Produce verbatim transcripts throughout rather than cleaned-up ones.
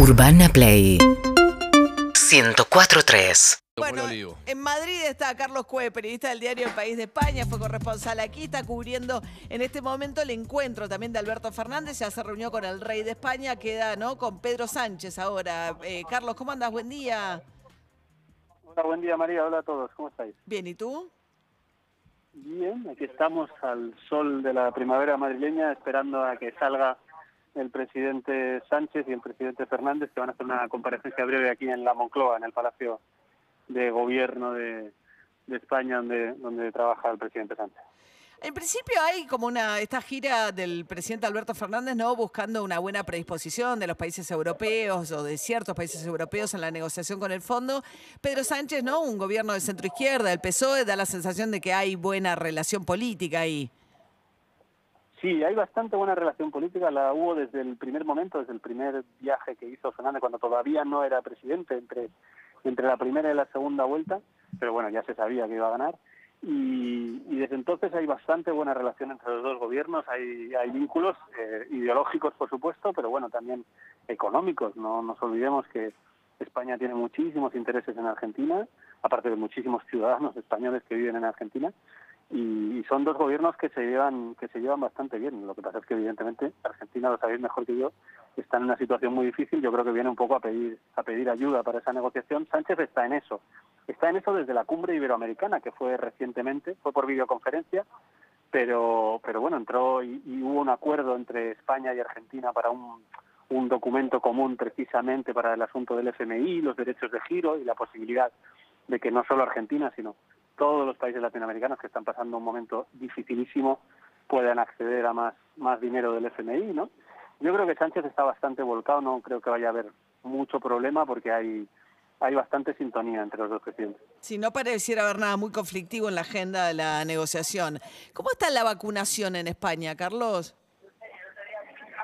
Urbana Play ciento cuatro punto tres. Bueno, en Madrid está Carlos Cue, periodista del diario El País de España, fue corresponsal aquí, está cubriendo en este momento el encuentro también de Alberto Fernández, ya se reunió con el rey de España, queda no con Pedro Sánchez ahora. Eh, Carlos, ¿cómo andas? Buen día. Hola, buen día María, hola a todos, ¿cómo estáis? Bien, ¿y tú? Bien, aquí estamos al sol de la primavera madrileña, esperando a que salga el presidente Sánchez y el presidente Fernández, que van a hacer una comparecencia breve aquí en la Moncloa, en el Palacio de Gobierno de, de España, donde, donde trabaja el presidente Sánchez. En principio hay como una esta gira del presidente Alberto Fernández, ¿no?, buscando una buena predisposición de los países europeos o de ciertos países europeos en la negociación con el fondo. Pedro Sánchez, ¿no?, un gobierno de centroizquierda, el P S O E, da la sensación de que hay buena relación política ahí. Sí, hay bastante buena relación política, la hubo desde el primer momento, desde el primer viaje que hizo Fernández cuando todavía no era presidente, entre, entre la primera y la segunda vuelta, pero bueno, ya se sabía que iba a ganar. Y, y desde entonces hay bastante buena relación entre los dos gobiernos, hay, hay vínculos eh, ideológicos, por supuesto, pero bueno, también económicos. No nos olvidemos que España tiene muchísimos intereses en Argentina, aparte de muchísimos ciudadanos españoles que viven en Argentina, y, y son dos gobiernos que se llevan que se llevan bastante bien. Lo que pasa es que evidentemente Argentina, lo sabéis mejor que yo, está en una situación muy difícil. Yo creo que viene un poco a pedir a pedir ayuda para esa negociación. Sánchez está en eso. Está en eso desde la cumbre iberoamericana, que fue recientemente, fue por videoconferencia, pero pero bueno, entró y, y hubo un acuerdo entre España y Argentina para un, un documento común precisamente para el asunto del F M I, los derechos de giro y la posibilidad de que no solo Argentina, sino todos los países latinoamericanos que están pasando un momento dificilísimo puedan acceder a más, más dinero del F M I, ¿no? Yo creo que Sánchez está bastante volcado, no creo que vaya a haber mucho problema porque hay... hay bastante sintonía entre los dos presidentes. Si no pareciera haber nada muy conflictivo en la agenda de la negociación. ¿Cómo está la vacunación en España, Carlos?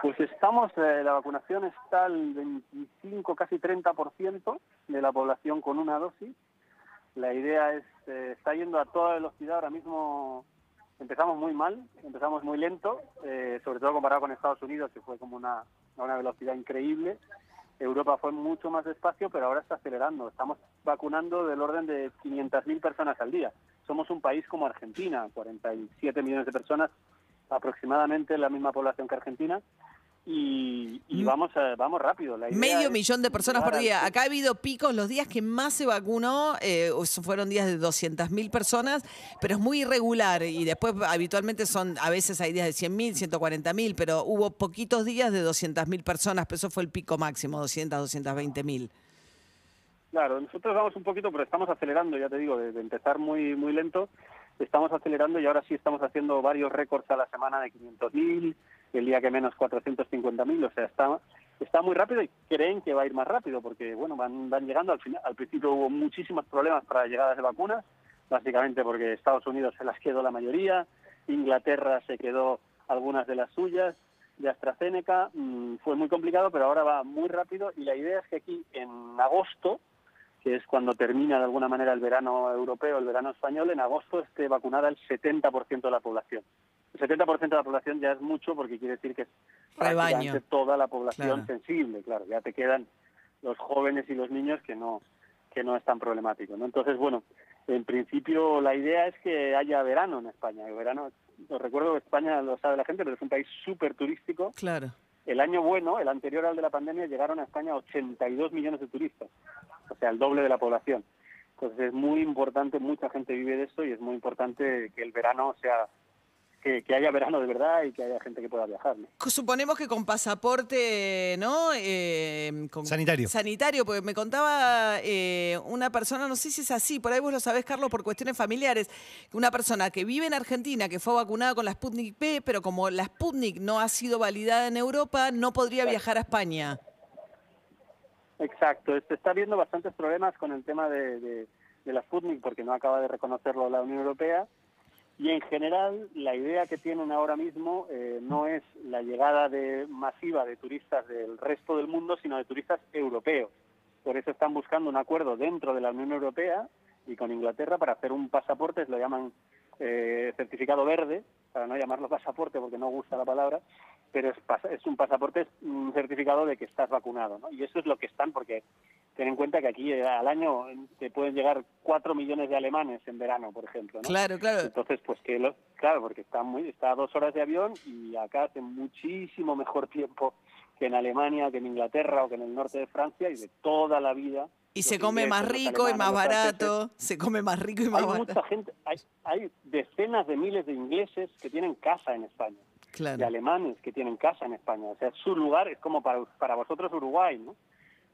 Pues estamos, eh, la vacunación está al veinticinco, casi treinta por ciento de la población con una dosis. La idea es, eh, está yendo a toda velocidad ahora mismo. Empezamos muy mal, empezamos muy lento, eh, sobre todo comparado con Estados Unidos, que fue como una, una velocidad increíble. Europa fue mucho más despacio, pero ahora está acelerando. Estamos vacunando del orden de quinientas mil personas al día. Somos un país como Argentina, cuarenta y siete millones de personas, aproximadamente la misma población que Argentina, y, y vamos vamos rápido. La idea Medio millón de personas por día. Acá ha habido picos, los días que más se vacunó eh, fueron días de doscientas mil personas, pero es muy irregular, y después habitualmente son, a veces hay días de cien mil, ciento cuarenta mil, pero hubo poquitos días de doscientas mil personas, pero eso fue el pico máximo, doscientas, doscientas veinte mil. Claro, nosotros vamos un poquito, pero estamos acelerando, ya te digo, desde empezar muy, muy lento, estamos acelerando y ahora sí estamos haciendo varios récords a la semana de quinientos mil, el día que menos cuatrocientos cincuenta mil, o sea, está está muy rápido y creen que va a ir más rápido porque, bueno, van, van llegando. Al final, al principio hubo muchísimos problemas para llegadas de vacunas, básicamente porque Estados Unidos se las quedó la mayoría, Inglaterra se quedó algunas de las suyas, de AstraZeneca, mmm, fue muy complicado, pero ahora va muy rápido y la idea es que aquí en agosto, que es cuando termina de alguna manera el verano europeo, el verano español, en agosto esté vacunada el setenta por ciento de la población. El setenta por ciento de la población ya es mucho porque quiere decir que es prácticamente toda la población sensible, claro. Ya te quedan los jóvenes y los niños que no que no es tan problemático, ¿no? Entonces, bueno, en principio la idea es que haya verano en España. El verano, os recuerdo que España, lo sabe la gente, pero es un país súper turístico. Claro. El año bueno, el anterior al de la pandemia, llegaron a España ochenta y dos millones de turistas, o sea, el doble de la población. Entonces es muy importante, mucha gente vive de esto y es muy importante que el verano sea... Que, que haya verano de verdad y que haya gente que pueda viajar, ¿no? Suponemos que con pasaporte, ¿no? Eh, con sanitario. Sanitario, porque me contaba eh, una persona, no sé si es así, por ahí vos lo sabés, Carlos, por cuestiones familiares, una persona que vive en Argentina, que fue vacunada con la Sputnik V, pero como la Sputnik no ha sido validada en Europa, no podría Exacto. viajar a España. Exacto, se está viendo bastantes problemas con el tema de, de, de la Sputnik, porque no acaba de reconocerlo la Unión Europea. Y en general, la idea que tienen ahora mismo eh, no es la llegada de, masiva de turistas del resto del mundo, sino de turistas europeos. Por eso están buscando un acuerdo dentro de la Unión Europea y con Inglaterra para hacer un pasaporte, lo llaman eh, certificado verde, para no llamarlo pasaporte porque no gusta la palabra, pero es, pas es un pasaporte un certificado de que estás vacunado, ¿no? Y eso es lo que están, porque ten en cuenta que aquí al año te pueden llegar cuatro millones de alemanes en verano, por ejemplo, ¿no? Claro, claro. Entonces, pues que, lo, claro, porque está, muy, está a dos horas de avión y acá hace muchísimo mejor tiempo que en Alemania, que en Inglaterra o que en el norte de Francia, y de toda la vida. Y se come más rico y más barato, se come más rico y más barato. Hay mucha gente, hay, hay decenas de miles de ingleses que tienen casa en España, claro, de alemanes que tienen casa en España. O sea, su lugar es como para, para vosotros Uruguay, ¿no?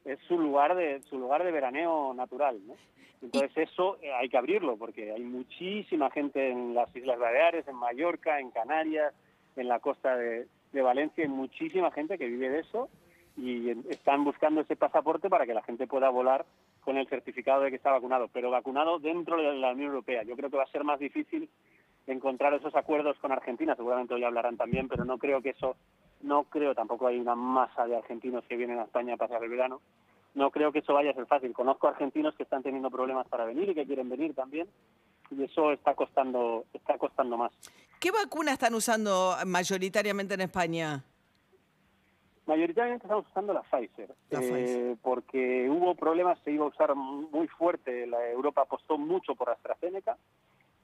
Es su lugar de su lugar de veraneo natural, ¿no? Entonces eso hay que abrirlo, porque hay muchísima gente en las Islas Baleares, en Mallorca, en Canarias, en la costa de, de Valencia, hay muchísima gente que vive de eso y están buscando ese pasaporte para que la gente pueda volar con el certificado de que está vacunado, pero vacunado dentro de la Unión Europea. Yo creo que va a ser más difícil encontrar esos acuerdos con Argentina, seguramente hoy hablarán también, pero no creo que eso... No creo, tampoco hay una masa de argentinos que vienen a España a pasar el verano. No creo que eso vaya a ser fácil. Conozco argentinos que están teniendo problemas para venir y que quieren venir también. Y eso está costando, está costando más. ¿Qué vacuna están usando mayoritariamente en España? Mayoritariamente estamos usando la Pfizer. La eh, Pfizer. Porque hubo problemas, se iba a usar muy fuerte. La Europa apostó mucho por AstraZeneca.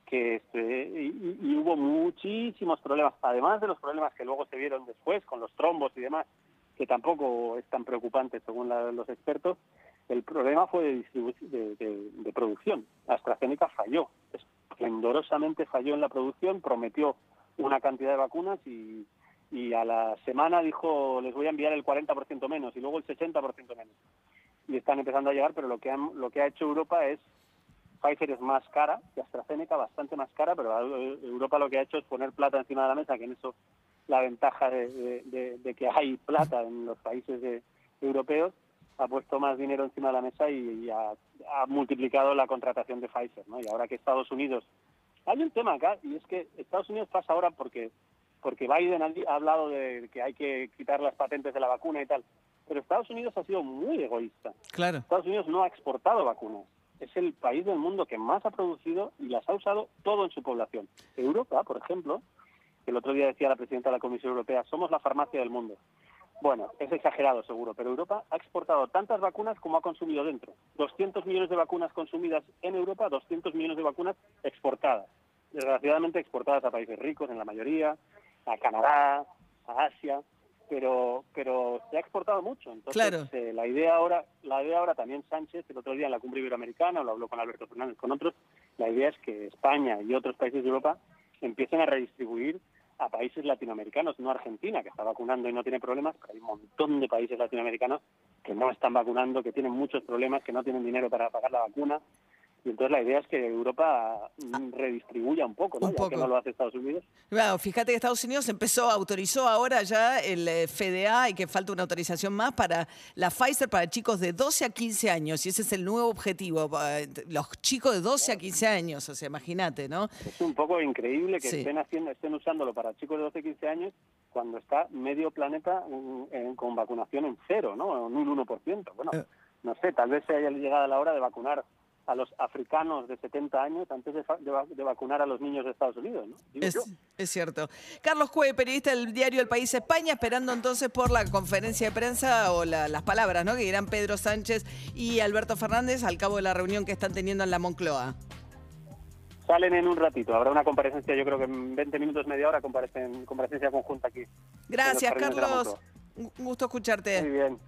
que este, y, y hubo muchísimos problemas, además de los problemas que luego se vieron después con los trombos y demás, que tampoco es tan preocupante según la, los expertos. El problema fue de, de, de, de producción. AstraZeneca falló, esplendorosamente falló en la producción, prometió una cantidad de vacunas y, y a la semana dijo les voy a enviar el cuarenta por ciento menos y luego el sesenta por ciento menos. Y están empezando a llegar, pero lo que, han, lo que ha hecho Europa es... Pfizer es más cara que AstraZeneca, bastante más cara, pero Europa lo que ha hecho es poner plata encima de la mesa, que en eso la ventaja de, de, de, de que hay plata en los países de, europeos, ha puesto más dinero encima de la mesa y, y ha, ha multiplicado la contratación de Pfizer, ¿no? Y ahora que Estados Unidos... Hay un tema acá, y es que Estados Unidos pasa ahora porque, porque Biden ha hablado de que hay que quitar las patentes de la vacuna y tal, pero Estados Unidos ha sido muy egoísta. Claro. Estados Unidos no ha exportado vacunas. Es el país del mundo que más ha producido y las ha usado todo en su población. Europa, por ejemplo, que el otro día decía la presidenta de la Comisión Europea, somos la farmacia del mundo. Bueno, es exagerado seguro, pero Europa ha exportado tantas vacunas como ha consumido dentro. doscientos millones de vacunas consumidas en Europa, doscientos millones de vacunas exportadas. Desgraciadamente exportadas a países ricos en la mayoría, a Canadá, a Asia... pero pero se ha exportado mucho, entonces claro. eh, la idea ahora la idea ahora también Sánchez el otro día en la cumbre iberoamericana, lo habló con Alberto Fernández, con otros, la idea es que España y otros países de Europa empiecen a redistribuir a países latinoamericanos, no Argentina, que está vacunando y no tiene problemas, pero hay un montón de países latinoamericanos que no están vacunando, que tienen muchos problemas, que no tienen dinero para pagar la vacuna, y entonces la idea es que Europa redistribuya un poco, ¿no? Un poco. Ya que no lo hace Estados Unidos. Claro, fíjate que Estados Unidos empezó, autorizó ahora ya el F D A, y que falta una autorización más para la Pfizer para chicos de doce a quince años, y ese es el nuevo objetivo, los chicos de doce a quince años, o sea, imagínate, ¿no? Es un poco increíble que sí. estén haciendo, estén usándolo para chicos de doce a quince años cuando está medio planeta en, en, con vacunación en cero, ¿no? En un uno por ciento. Bueno, eh. no sé, tal vez se haya llegado la hora de vacunar a los africanos de setenta años antes de, de, de vacunar a los niños de Estados Unidos, ¿no? Digo es, yo. Es cierto. Carlos Cue, periodista del diario El País España, esperando entonces por la conferencia de prensa o la, las palabras, ¿no?, que dirán Pedro Sánchez y Alberto Fernández al cabo de la reunión que están teniendo en la Moncloa. Salen en un ratito, habrá una comparecencia, yo creo que en veinte minutos, media hora, comparecen, comparecencia conjunta aquí. Gracias, Carlos. Un gusto escucharte. Muy bien.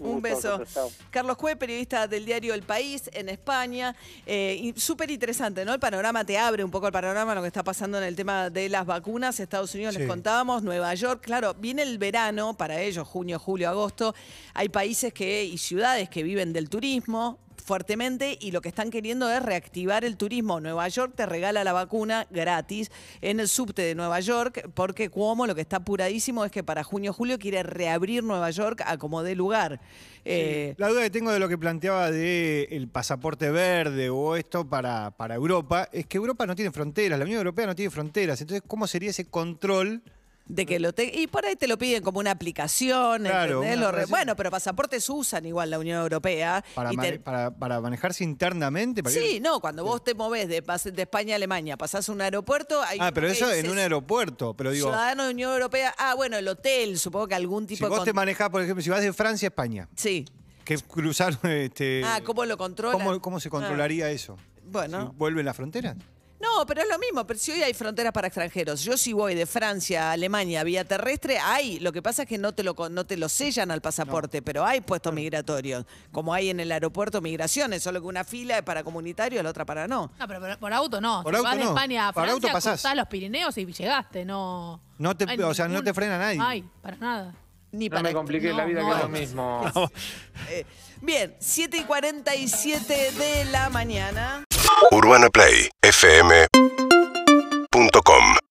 Un beso. Carlos Cue, periodista del diario El País en España. Eh, Súper interesante, ¿no? El panorama te abre un poco el panorama, lo que está pasando en el tema de las vacunas. Estados Unidos, sí, les contábamos, Nueva York, claro, viene el verano para ellos, junio, julio, agosto. Hay países que y ciudades que viven del turismo fuertemente, y lo que están queriendo es reactivar el turismo. Nueva York te regala la vacuna gratis en el subte de Nueva York, porque Cuomo lo que está apuradísimo es que para junio julio quiere reabrir Nueva York a como dé lugar. Sí. Eh, la duda que tengo de lo que planteaba de el pasaporte verde o esto para, para Europa, es que Europa no tiene fronteras, la Unión Europea no tiene fronteras, entonces ¿cómo sería ese control de que lo te... Y por ahí te lo piden como una aplicación. Claro, una lo re... Bueno, pero pasaportes usan igual la Unión Europea. Para, y te... mane para, para manejarse internamente. Para sí, ir... no, cuando vos te movés de, de España a Alemania, pasás a un aeropuerto... Hay ah, pero eso en es... un aeropuerto. Pero digo... Ciudadano de Unión Europea... Ah, bueno, el hotel, supongo que algún tipo si de... Si vos te manejás, por ejemplo, si vas de Francia a España... Sí. Que cruzaron... Este... Ah, ¿cómo lo controlan? ¿Cómo, cómo se controlaría ah. eso? Bueno. ¿Si vuelven las fronteras? No, pero es lo mismo, pero si hoy hay fronteras para extranjeros. Yo si voy de Francia a Alemania vía terrestre, hay, lo que pasa es que no te lo, no te lo sellan al pasaporte, no. Pero hay puestos migratorios, como hay en el aeropuerto migraciones, solo que una fila es para comunitarios, la otra para no. No, pero por, por auto no. Por si auto vas no. de España a Francia, por auto pasás a los Pirineos y llegaste, no... no te, ay, o sea, ningún... no te frena nadie. Ay, para nada. Ni no para me compliqué no, la vida no, que es no. lo mismo. No. Eh, bien, siete y cuarenta y siete de la mañana. Urbana Play, F M.